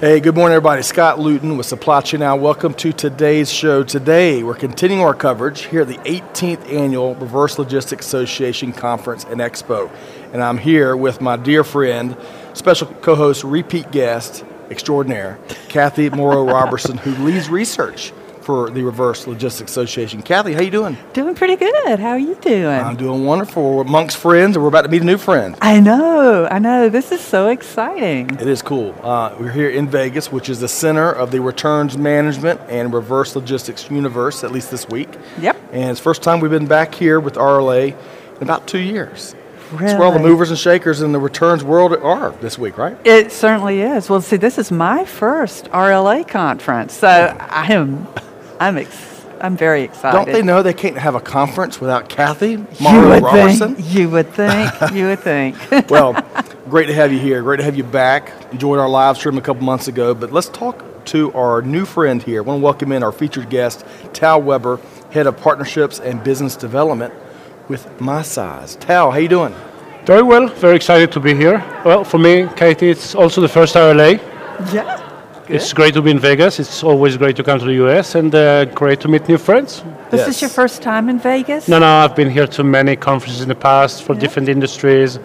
Hey, good morning, everybody. Scott Luton with Supply Chain Now. Welcome to today's show. Today, we're continuing our coverage here at the 18th Annual Reverse Logistics Association Conference and Expo. And I'm here with my dear friend, special co-host, repeat guest extraordinaire, Kathy Morrow Robertson, who leads research for the Reverse Logistics Association. Kathy, how you doing? Doing pretty good. How are you doing? I'm doing wonderful. We're amongst friends, and we're about to meet a new friend. I know. This is so exciting. It is cool. We're here in Vegas, which is the center of the returns management and reverse logistics universe, at least this week. Yep. And it's the first time we've been back here with RLA in about 2 years. Really? It's where all the movers and shakers in the returns world are this week, right? It certainly is. Well, see, this is my first RLA conference, so I'm very excited. Don't they know they can't have a conference without Kathy Morrow Robertson? You would think. Well, great to have you here. Great to have you back. Enjoyed our live stream a couple months ago. But let's talk to our new friend here. I want to welcome in our featured guest, Tal Weber, Head of Partnerships and Business Development with MySize. Tal, how you doing? Very well. Very excited to be here. Well, for me, Katie, it's also the first RLA. Yeah. Good. It's great to be in Vegas. It's always great to come to the U.S. and great to meet new friends. This is your first time in Vegas? No, I've been here to many conferences in the past for different industries,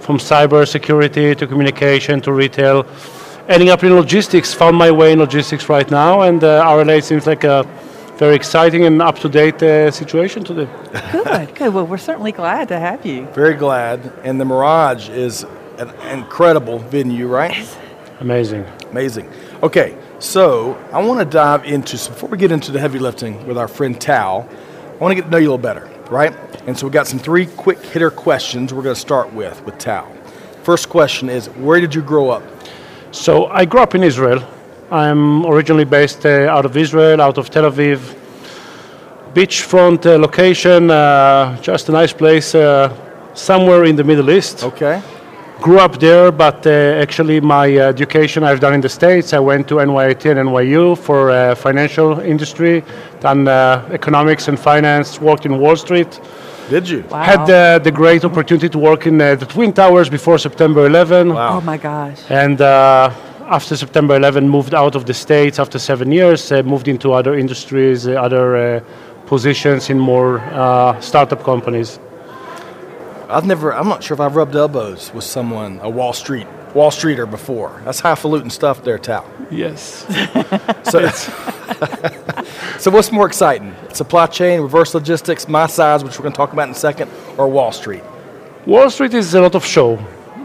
from cybersecurity to communication to retail. Ending up in logistics, found my way in logistics right now, and RLA seems like a very exciting and up-to-date situation today. Good. Well, we're certainly glad to have you. Very glad. And the Mirage is an incredible venue, right? Amazing. Okay, so I want to dive into, before we get into the heavy lifting with our friend Tal, I want to get to know you a little better, right? And so we've got some three quick hitter questions we're going to start with Tal. First question is, where did you grow up? So I grew up in Israel. I'm originally based out of Israel, out of Tel Aviv. Beachfront location, just a nice place somewhere in the Middle East. Okay. Grew up there, but actually my education I've done in the States. I went to NYIT and NYU for financial industry, done economics and finance, worked in Wall Street. Did you? Wow. Had the great opportunity to work in the Twin Towers before September 11. Wow. Oh my gosh. And after September 11, moved out of the States after 7 years, moved into other industries, other positions in more startup companies. I'm not sure if I've rubbed elbows with someone, a Wall Streeter before. That's highfalutin stuff there, Tal. Yes. So what's more exciting? Supply chain, reverse logistics, MySize, which we're going to talk about in a second, or Wall Street? Wall Street is a lot of show.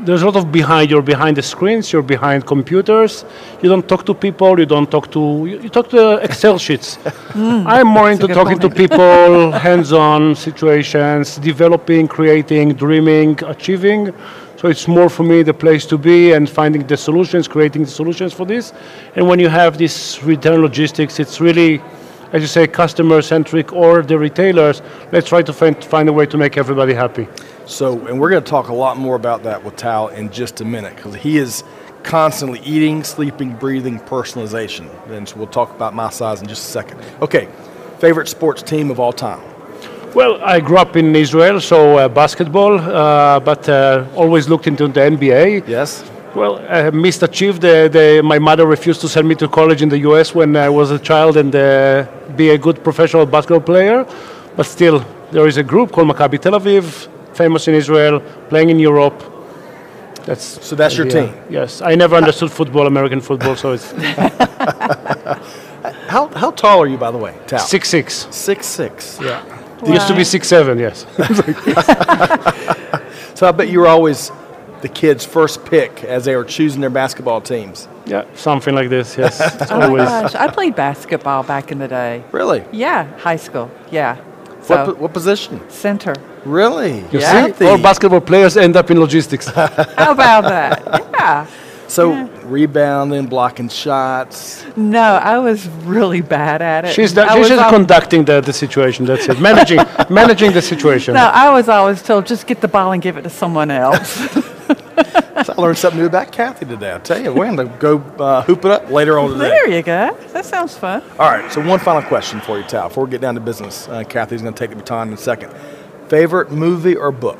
There's a lot of behind. You're behind the screens, you're behind computers. You don't talk to people, you talk to Excel sheets. I'm more into talking to people, hands-on situations, developing, creating, dreaming, achieving. So it's more for me the place to be and finding the solutions, creating the solutions for this. And when you have this return logistics, it's really, as you say, customer-centric or the retailers. Let's try to find a way to make everybody happy. So, and we're going to talk a lot more about that with Tal in just a minute, because he is constantly eating, sleeping, breathing personalization. And so we'll talk about MySize in just a second. Okay, favorite sports team of all time? Well, I grew up in Israel, so basketball, but always looked into the NBA. Yes. Well, I misachieved. My mother refused to send me to college in the U.S. when I was a child and be a good professional basketball player. But still, there is a group called Maccabi Tel Aviv, famous in Israel, playing in Europe. That's your team? Yes. I never understood football, American football, so it's... How tall are you, by the way, Tal? 6'6". 6'6". Yeah. Wow. It used to be 6'7", yes. So I bet you were always the kids' first pick as they were choosing their basketball teams. Yeah, something like this, yes. Always. Oh my gosh, I played basketball back in the day. Really? Yeah, high school, yeah. So what position? Center. Really? You see? All basketball players end up in logistics. How about that? Yeah. So rebounding, blocking shots. No, I was really bad at it. She's just conducting the situation. That's it. Managing the situation. No, I was always told just get the ball and give it to someone else. So I learned something new about Kathy today. I'll tell you, we're going to go hoop it up later on today. There you go. That sounds fun. All right, so one final question for you, Tal. Before we get down to business, Kathy's going to take the baton in a second. Favorite movie or book?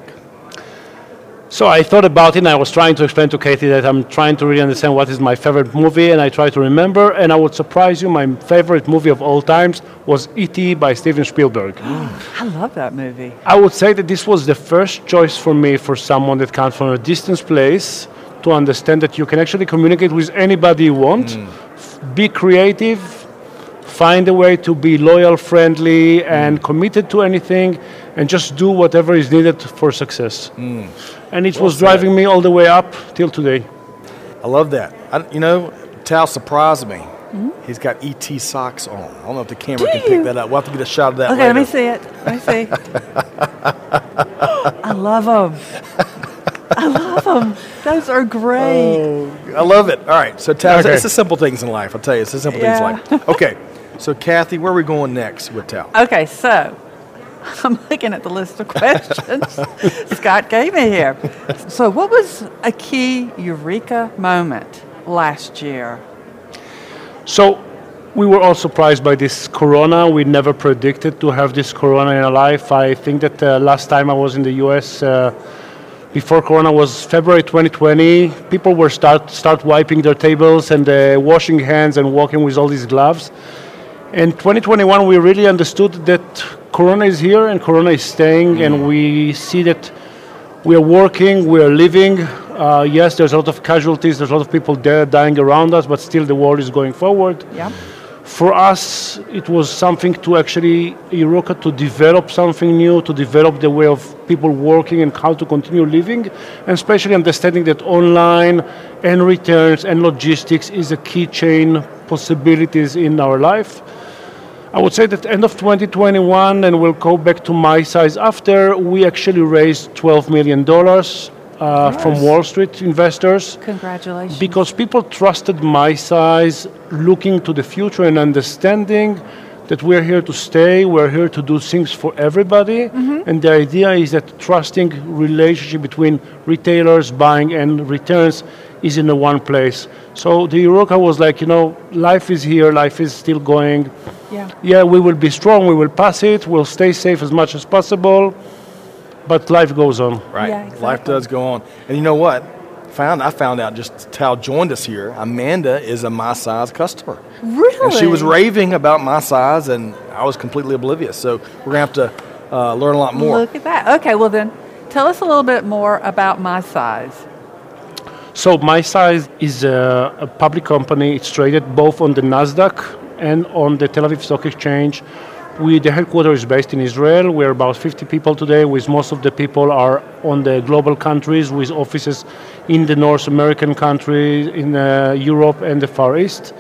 So I thought about it, and I was trying to explain to Kathy that I'm trying to really understand what is my favorite movie, and I try to remember, and I would surprise you, my favorite movie of all times was E.T. by Steven Spielberg. I love that movie. I would say that this was the first choice for me for someone that comes from a distant place to understand that you can actually communicate with anybody you want, be creative, find a way to be loyal, friendly, and committed to anything, and just do whatever is needed for success. And it was driving me all the way up till today. I love that. You know, Tal surprised me. He's got E.T. socks on. I don't know if the camera can pick that up. We'll have to get a shot of that later. Okay, let me see it. Let me see. I love them. I love them. Those are great. Oh, I love it. All right. So, Tal, it's the simple things in life. I'll tell you, it's the simple things in life. Okay. So, Kathy, where are we going next with Tal? Okay. So, I'm looking at the list of questions Scott gave me here. So, what was a key eureka moment last year? So, we were all surprised by this corona. We never predicted to have this corona in our life. I think that last time I was in the U.S., before Corona was February 2020, people were start wiping their tables and washing hands and walking with all these gloves. In 2021, we really understood that Corona is here and Corona is staying, and we see that we are working, we are living. Yes, there's a lot of casualties, there's a lot of people dying around us, but still the world is going forward. Yeah. For us, it was something to actually, Eureka, to develop something new, to develop the way of people working and how to continue living, and especially understanding that online and returns and logistics is a key chain possibilities in our life. I would say that end of 2021, and we'll go back to MySize after, we actually raised $12 million. From Wall Street investors. Congratulations. Because people trusted MySize, looking to the future and understanding that we're here to stay, we're here to do things for everybody. And the idea is that trusting relationship between retailers, buying and returns is in the one place. So the Eureka was like, you know, life is here, life is still going. Yeah, we will be strong, we will pass it, we'll stay safe as much as possible. But life goes on. Right. Yeah, exactly. Life does go on. And you know what? I found out just Tal joined us here. Amanda is a MySize customer. Really? And she was raving about MySize, and I was completely oblivious. So we're going to have to learn a lot more. Look at that. Okay, well then, tell us a little bit more about MySize. So MySize is a public company. It's traded both on the NASDAQ and on the Tel Aviv Stock Exchange. The headquarters is based in Israel. We're about 50 people today, with most of the people are on the global countries, with offices in the North American countries, in Europe and the Far East.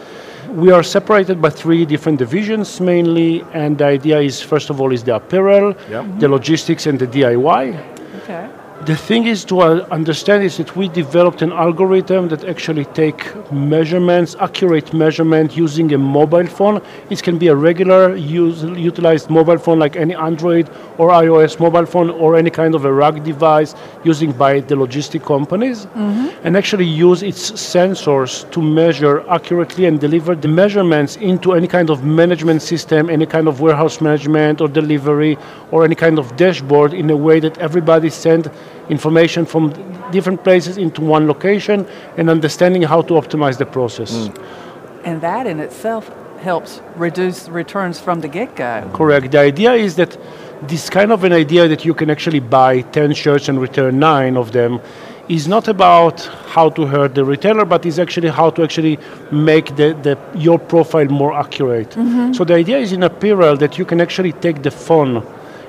We are separated by three different divisions mainly, and the idea is, first of all, is the apparel, the logistics, and the DIY. Okay. The thing is to understand is that we developed an algorithm that actually take measurements, accurate measurement using a mobile phone. It can be a regular utilized mobile phone like any Android or iOS mobile phone or any kind of a RAG device using by the logistic companies, and actually use its sensors to measure accurately and deliver the measurements into any kind of management system, any kind of warehouse management or delivery or any kind of dashboard in a way that everybody send information from different places into one location and understanding how to optimize the process. And that in itself helps reduce returns from the get-go. Correct. The idea is that this kind of an idea that you can actually buy 10 shirts and return 9 of them is not about how to hurt the retailer, but is actually how to actually make your profile more accurate. So the idea is in apparel that you can actually take the phone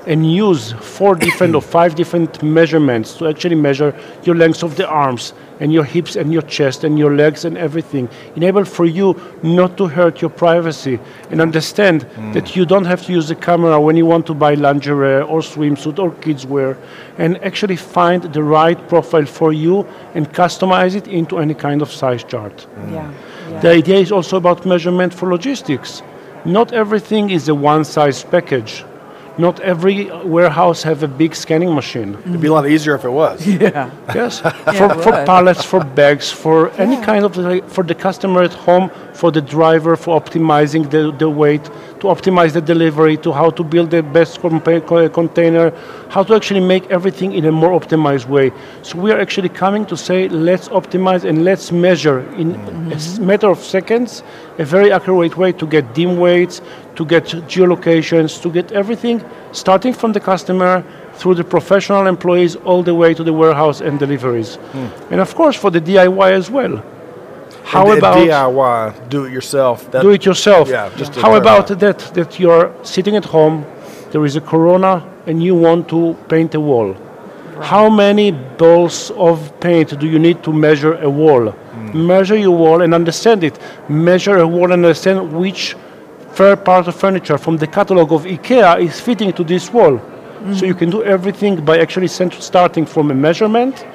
and use four different or five different measurements to actually measure your length of the arms and your hips and your chest and your legs and everything. Enable for you not to hurt your privacy and understand that you don't have to use the camera when you want to buy lingerie or swimsuit or kids wear, and actually find the right profile for you and customize it into any kind of size chart. Yeah. The idea is also about measurement for logistics. Not everything is a one-size package. Not every warehouse have a big scanning machine. It'd be a lot easier if it was. Yeah. Yes. For pallets, for bags, for any kind of, for the customer at home, for the driver, for optimizing the weight, to optimize the delivery, to how to build the best container, how to actually make everything in a more optimized way. So we are actually coming to say, let's optimize and let's measure in a matter of seconds a very accurate way to get dim weights, to get geolocations, to get everything, starting from the customer, through the professional employees, all the way to the warehouse and deliveries. And of course, for the DIY as well. How about DIY, do-it-yourself. How about that you're sitting at home, there is a corona, and you want to paint a wall. Right. How many balls of paint do you need to measure a wall? Measure your wall and understand it. Measure a wall and understand which fair part of furniture from the catalog of IKEA is fitting to this wall. So you can do everything by actually starting from a measurement,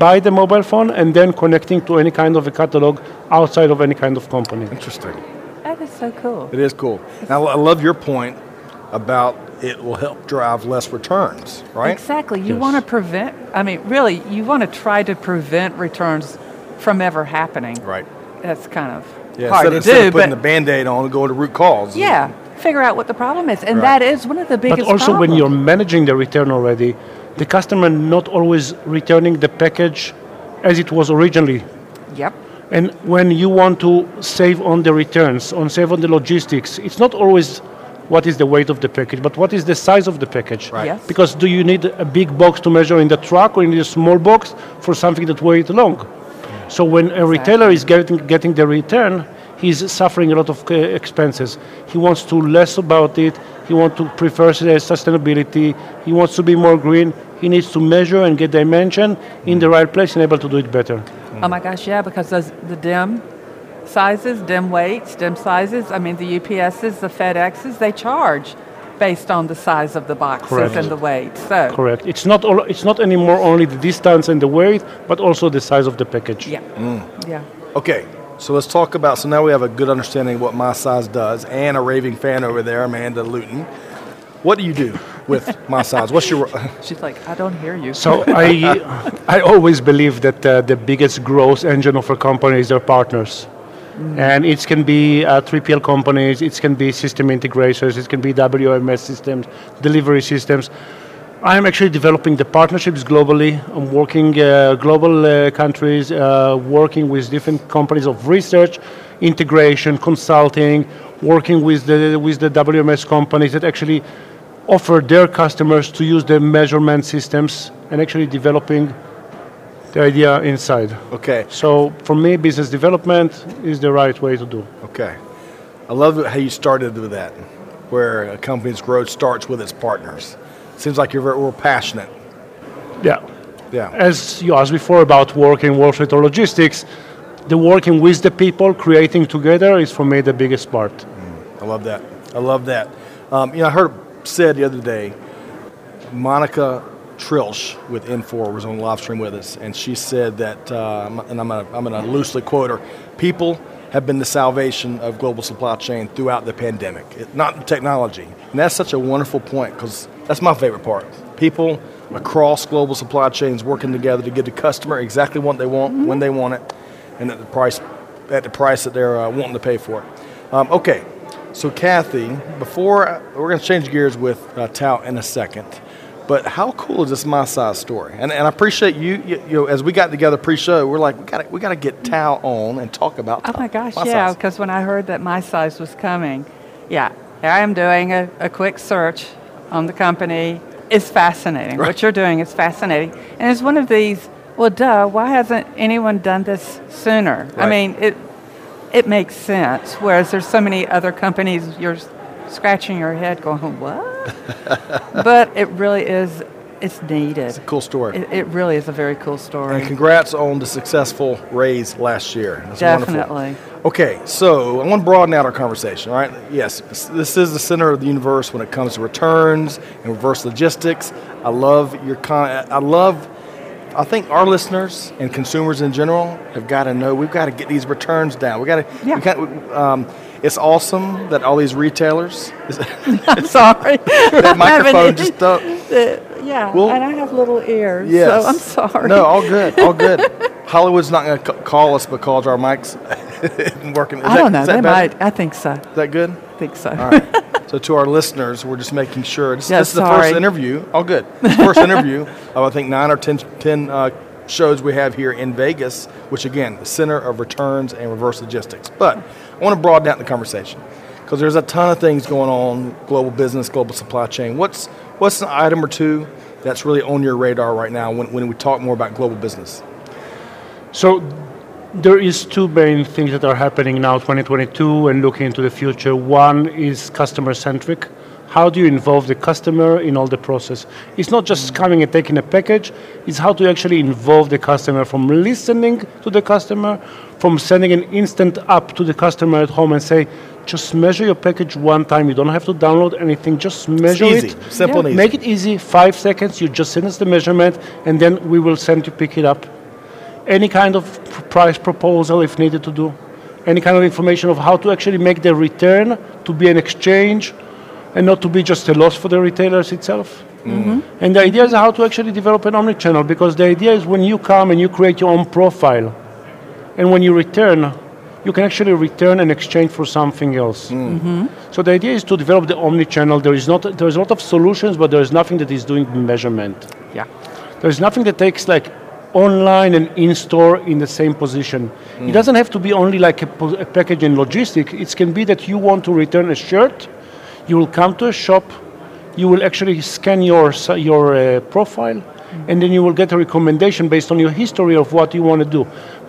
by the mobile phone, and then connecting to any kind of a catalog outside of any kind of company. Interesting. That is so cool. It is cool. Now, I love your point about it will help drive less returns, right? Exactly. You want to prevent, I mean, really, you want to try to prevent returns from ever happening. Right. That's kind of... Yeah, instead of putting the Band-Aid on and going to root cause. Yeah, figure out what the problem is. And that is one of the biggest problems. But also when you're managing the return already, the customer not always returning the package as it was originally. Yep. And when you want to save on the returns, save on the logistics, it's not always what is the weight of the package, but what is the size of the package. Right. Yes. Because do you need a big box to measure in the truck or in a small box for something that weighs long? So when a retailer is getting the return, he's suffering a lot of expenses. He wants to less about it. He wants to prefer sustainability. He wants to be more green. He needs to measure and get dimension in the right place and able to do it better. Oh my gosh, yeah, because those, the dim sizes, dim weights, dim sizes, I mean the UPSs, the FedExes, they charge based on the size of the boxes and the weight. So correct. It's not anymore only the distance and the weight, but also the size of the package. Yeah. Yeah. Okay. So let's talk about. So now we have a good understanding of what MySize does, and a raving fan over there, Amanda Luton. What do you do with MySize? What's your? She's like, I don't hear you. So I always believe that the biggest growth engine of a company is their partners. And it can be 3PL companies, it can be system integrators, it can be WMS systems, delivery systems. I'm actually developing the partnerships globally. I'm working global countries, working with different companies of research, integration, consulting, working with the WMS companies that actually offer their customers to use the measurement systems, and actually developing the idea inside. Okay. So for me, business development is the right way to do. Okay. I love how you started with that, where a company's growth starts with its partners. Seems like you're real passionate. Yeah. Yeah. As you asked before about work in Wall Street or logistics, the working with the people, creating together is for me the biggest part. I love that. I love that. You know, I heard it said the other day, Monica Trilsch with Infor was on the live stream with us, and she said that, and I'm going to loosely quote her, people have been the salvation of global supply chain throughout the pandemic, not technology. And that's such a wonderful point, because that's my favorite part. People across global supply chains working together to give the customer exactly what they want, when they want it, and at the price that they're wanting to pay for it. Okay, so Kathy, we're going to change gears with Tal in a second. But how cool is this MySize story? And I appreciate you know, as we got together pre-show, we're like, we got to get Tal on and talk about. Oh my gosh, yeah! Because when I heard that MySize was coming, here I am doing a quick search on the company. It's fascinating. Right. What you're doing is fascinating, and it's one of these. Well, duh! Why hasn't anyone done this sooner? Right. I mean, it makes sense. Whereas there's so many other companies. You're scratching your head going, what? But it really is, it's needed. It's a cool story. It really is a very cool story. And congrats on the successful raise last year. That's definitely wonderful. Okay, so I want to broaden out our conversation, right? Yes, this is the center of the universe when it comes to returns and reverse logistics. I love your I think our listeners and consumers in general have got to know we've got to get these returns down. We got to. Yeah. It's awesome that all these retailers. I'm sorry. That microphone just up. Yeah, well, and I have little ears, yes. So I'm sorry. No, all good. All good. Hollywood's not going to call us because our mic's working. Is I don't know. They might. I think so. Is that good? I think so. All right. So to our listeners, we're just making sure. This is the first interview. All good. First interview of, I think, 9 or 10 shows we have here in Vegas, which, again, the center of returns and reverse logistics. But I want to broaden out the conversation because there's a ton of things going on, global business, global supply chain. What's an item or two that's really on your radar right now when we talk more about global business? So there is two main things that are happening now, 2022, and looking into the future. One is customer-centric. How do you involve the customer in all the process? It's not just coming and taking a package. It's how to actually involve the customer, from listening to the customer, from sending an instant app to the customer at home and say, just measure your package one time. You don't have to download anything. Just measure it. It's easy. Simple and easy. Make it easy. 5 seconds. You just send us the measurement, and then we will send to pick it up. Any kind of price proposal if needed to do, any kind of information of how to actually make the return to be an exchange and not to be just a loss for the retailers itself. Mm-hmm. And the idea is how to actually develop an omnichannel, because the idea is when you come and you create your own profile, and when you return, you can actually return and exchange for something else. Mm-hmm. So the idea is to develop the omnichannel. There is a lot of solutions, but there is nothing that is doing measurement. Yeah, there is nothing that takes like online and in-store in the same position. Mm. It doesn't have to be only like a package in logistics. It can be that you want to return a shirt, you will come to a shop, you will actually scan your profile, and then you will get a recommendation based on your history of what you want to do.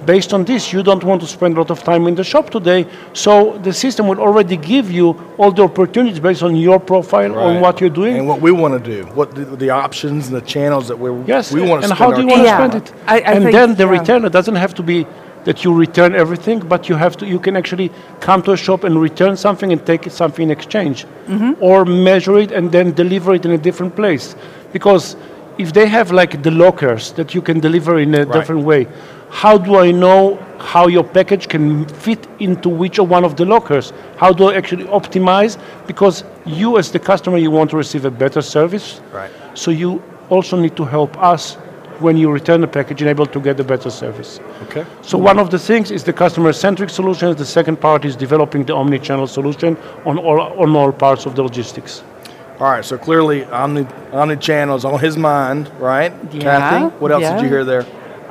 Based on this, you don't want to spend a lot of time in the shop today, so the system will already give you all the opportunities based on your profile, right, on what you're doing. And what we want to do, what the options and the channels that we want to spend. And how do you want to spend it? I think the retailer doesn't have to be that you return everything, but you can actually come to a shop and return something and take something in exchange. Mm-hmm. Or measure it and then deliver it in a different place. Because if they have like the lockers that you can deliver in a different way, how do I know how your package can fit into which one of the lockers? How do I actually optimize? Because you as the customer, you want to receive a better service. Right. So you also need to help us when you return the package and able to get a better service. Okay. So one of the things is the customer-centric solution. The second part is developing the omnichannel solution on all parts of the logistics. All right, so clearly omnichannel's on his mind, right? Yeah. Kathy, what else did you hear there?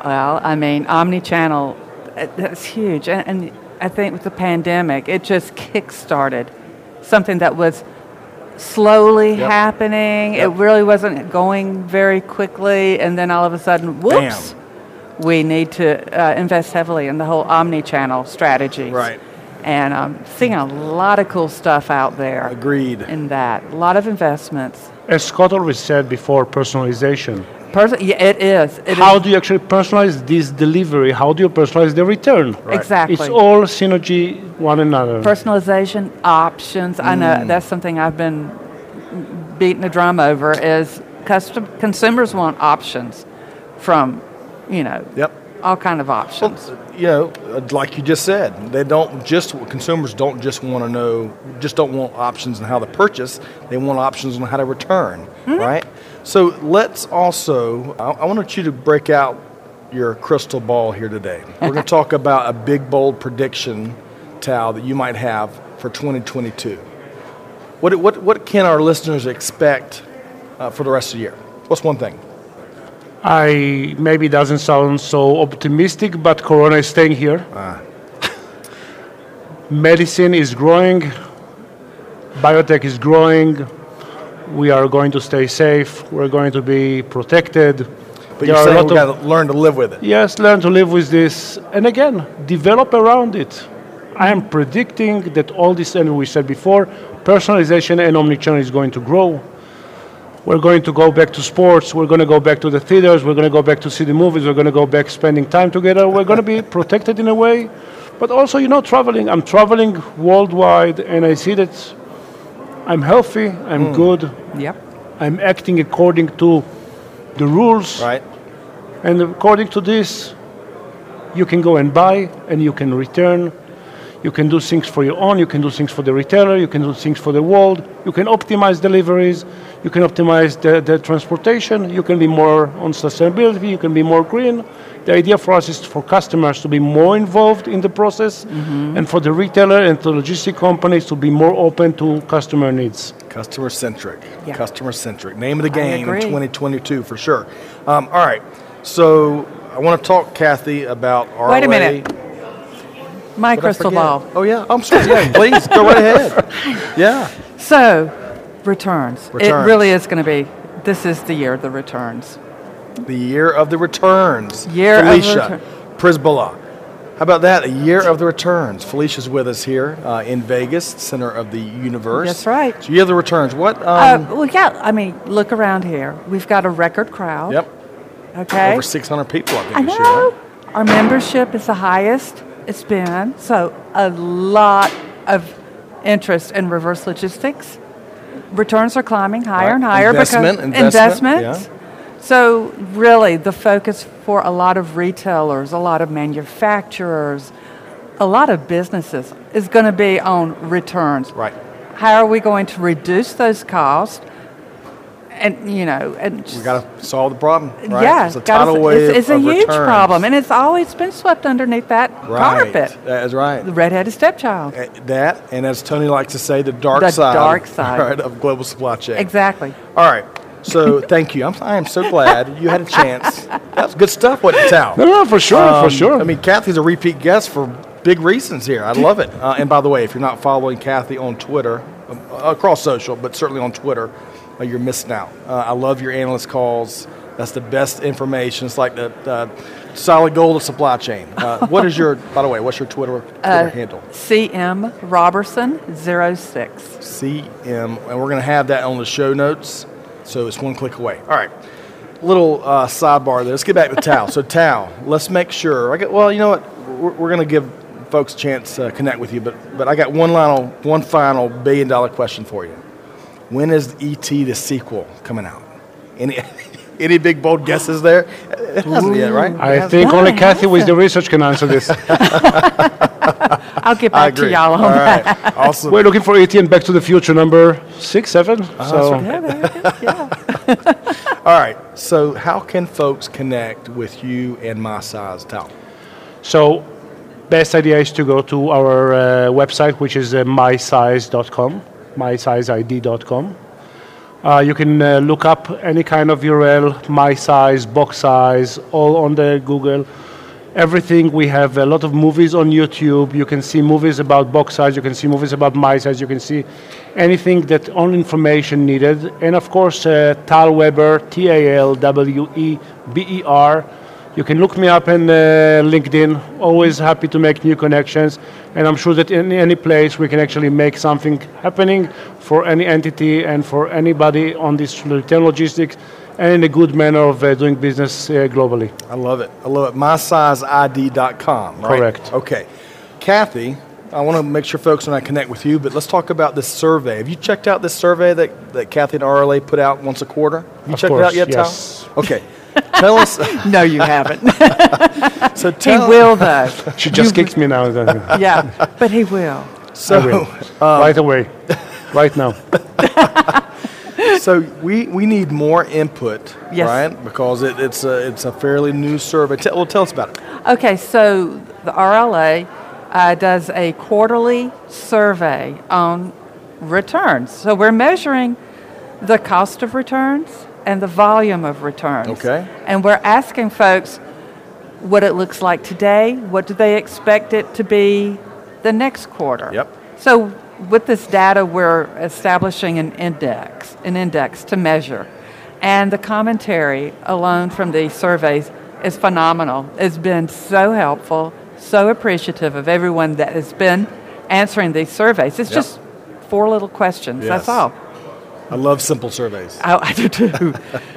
Well, I mean, omnichannel, that's huge. And I think with the pandemic, it just kick-started something that was slowly happening. Yep. It really wasn't going very quickly. And then all of a sudden, whoops, we need to invest heavily in the whole omnichannel strategy. Right. And I'm seeing a lot of cool stuff out there. Agreed. In that, a lot of investments. As Scott always said before, personalization. It is. How do you actually personalize this delivery? How do you personalize the return? Right. Exactly. It's all synergy, one another. Personalization, options. I know that's something I've been beating the drum over is consumers want options from, all kind of options. Well, like you just said, consumers don't just want to know, just don't want options on how to purchase. They want options on how to return, right? So let's also, I wanted you to break out your crystal ball here today. We're going to talk about a big, bold prediction, Tal, that you might have for 2022. What can our listeners expect for the rest of the year? What's one thing? Maybe doesn't sound so optimistic, but Corona is staying here. Medicine is growing. Biotech is growing. We are going to stay safe. We're going to be protected. But you're saying we've got to learn to live with it. Yes, learn to live with this. And again, develop around it. I am predicting that all this, and we said before, personalization and omnichannel is going to grow. We're going to go back to sports. We're going to go back to the theaters. We're going to go back to see the movies. We're going to go back spending time together. We're going to be protected in a way. But also, you know, traveling. I'm traveling worldwide, and I see that I'm healthy. I'm good. Yep. I'm acting according to the rules. Right. And according to this, you can go and buy, and you can return. You can do things for your own. You can do things for the retailer. You can do things for the world. You can optimize deliveries. You can optimize the transportation. You can be more on sustainability. You can be more green. The idea for us is for customers to be more involved in the process, and for the retailer and the logistic companies to be more open to customer needs. Customer-centric. Yeah. Customer-centric. Name of the game in 2022 for sure. All right. So I want to talk, Kathy, about RLA. Wait a minute. My crystal ball. Oh, yeah. I'm sorry. Yeah, please, go right ahead. Yeah. So, returns. It really is going to be, this is the year of the returns. The year of the returns. Year Felicia, of the Prisbola. How about that? A year of the returns. Felicia's with us here in Vegas, center of the universe. That's right. So, year of the returns. What? Well, yeah. I mean, look around here. We've got a record crowd. Yep. Okay. Over 600 people, I think, this year. I know. Our membership is the highest it's been, so a lot of interest in reverse logistics. Returns are climbing higher and higher. Investments. Yeah. So really the focus for a lot of retailers, a lot of manufacturers, a lot of businesses is going to be on returns. Right. How are we going to reduce those costs? And, you know, and we got to solve the problem, right? Yeah, it's a tidal wave of returns. It's a huge problem, and it's always been swept underneath that carpet. That's right. The redheaded stepchild. That, and as Tony likes to say, the dark side right, of global supply chain. Exactly. All right. So thank you. I am so glad you had a chance. That's good stuff, wasn't it, Tal? No, for sure, for sure. I mean, Kathy's a repeat guest for big reasons here. I love it. And by the way, if you're not following Kathy on Twitter, across social, but certainly on Twitter, you're missing out. I love your analyst calls. That's the best information. It's like the solid gold of supply chain. What is your, by the way, what's your Twitter handle? CM Robertson 06. CM, and we're going to have that on the show notes, so it's one click away. All right, little sidebar there. Let's get back to Tal. So Tal, let's make sure. Well, you know what? We're going to give folks a chance to connect with you, but I got one final billion-dollar question for you. When is E.T. the sequel coming out? Any big bold guesses there? It hasn't yet, right? I think only Kathy with the research can answer this. I'll get back to y'all on that. Awesome. We're looking for E.T. and Back to the Future number 6, 7. Yeah. All right. So how can folks connect with you and MySize, Tal? So best idea is to go to our website, which is mysize.com. MySizeID.com. You can look up any kind of URL, MySize, box size, all on the Google. Everything, we have a lot of movies on YouTube. You can see movies about box size. You can see movies about MySize. You can see anything that on information needed. And of course, Tal Weber, TalWeber. You can look me up on LinkedIn. Always happy to make new connections. And I'm sure that in any place we can actually make something happening for any entity and for anybody on this return logistics and in a good manner of doing business globally. I love it. I love it. MySizeID.com, right? Correct. Okay. Kathy, I want to make sure folks and I connect with you, but let's talk about this survey. Have you checked out this survey that Kathy and RLA put out once a quarter? Have you checked it out yet, yes. Tom? Okay. Tell us. No, you haven't. So he will, though. She just kicks me now. Yeah, but he will. So I will. Right away, right now. So we need more input, yes. Right? Because it's a fairly new survey. Tell us about it. Okay, so the RLA does a quarterly survey on returns. So we're measuring the cost of returns and the volume of returns. Okay. And we're asking folks what it looks like today, what do they expect it to be the next quarter. Yep. So with this data, we're establishing an index to measure. And the commentary alone from these surveys is phenomenal. It's been so helpful so appreciative of everyone that has been answering these surveys. It's just four little questions, that's all. I love simple surveys. Oh, I do too.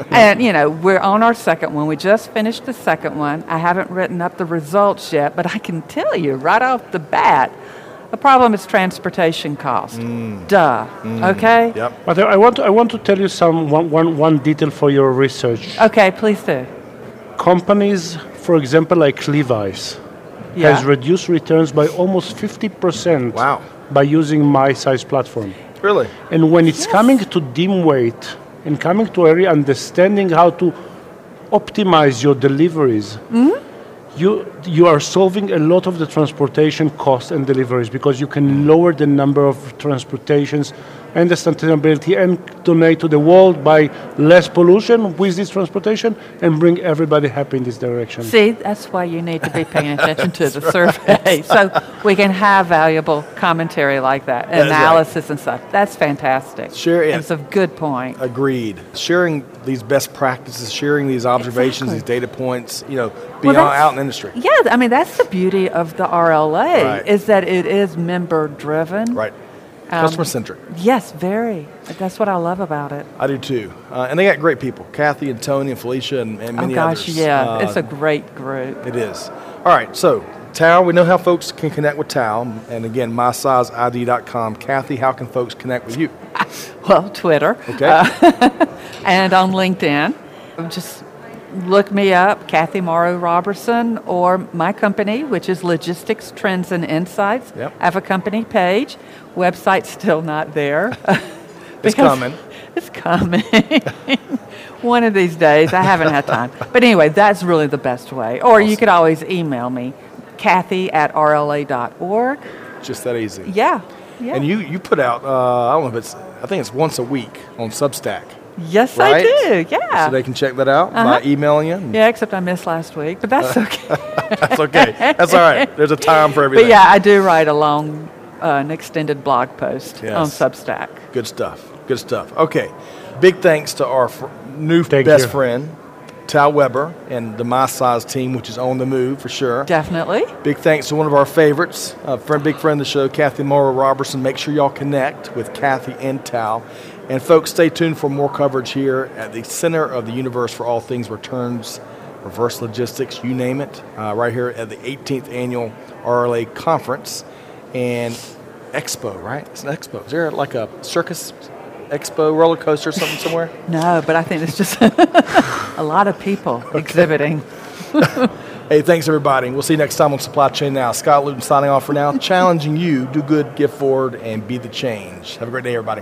And, you know, we're on our second one. We just finished the second one. I haven't written up the results yet, but I can tell you right off the bat, the problem is transportation cost. Okay? Yep. But I want to tell you one detail for your research. Okay, please do. Companies, for example, like Levi's, has reduced returns by almost 50% by using MySize platform. Really? And when it's coming to dim weight and coming to area, understanding how to optimize your deliveries, you are solving a lot of the transportation costs and deliveries because you can lower the number of transportations and the sustainability and donate to the world by less pollution with this transportation and bring everybody happy in this direction. See, that's why you need to be paying attention to the survey. So we can have valuable commentary like that, analysis and stuff. That's fantastic. Sure, yeah. It's a good point. Agreed. Sharing these best practices, sharing these observations, these data points, you know, beyond out in industry. Yeah, I mean, that's the beauty of the RLA is that it is member-driven. Right. Customer-centric. Yes, very. That's what I love about it. I do, too. And they got great people, Kathy and Tony and Felicia and many others. It's a great group. It is. All right, so Tal, we know how folks can connect with Tal. And, again, mysizeid.com. Kathy, how can folks connect with you? Well, Twitter. Okay. And on LinkedIn. Just look me up, Kathy Morrow Robertson, or my company, which is Logistics Trends and Insights. Yep. I have a company page. Website's still not there. It's coming. It's coming. One of these days. I haven't had time. But anyway, that's really the best way. Or you could always email me, Kathy@rla.org. Just that easy. Yeah. And you put out, I don't know if it's, I think it's once a week on Substack. Yes, right? I do, yeah. So they can check that out by emailing you? Yeah, except I missed last week, but that's okay. That's okay. That's all right. There's a time for everything. But yeah, I do write a long, an extended blog post on Substack. Good stuff. Good stuff. Okay. Big thanks to our new friend, Tal Weber, and the MySize team, which is on the move for sure. Definitely. Big thanks to one of our favorites, big friend of the show, Kathy Morrow Robertson. Make sure y'all connect with Kathy and Tal. And folks, stay tuned for more coverage here at the center of the universe for all things returns, reverse logistics, you name it, right here at the 18th Annual RLA Conference and Expo, right? It's an expo. Is there like a circus expo roller coaster or something somewhere? No, but I think it's just a lot of people exhibiting. Hey, thanks, everybody. We'll see you next time on Supply Chain Now. Scott Luton signing off for now, challenging you, do good, give forward, and be the change. Have a great day, everybody.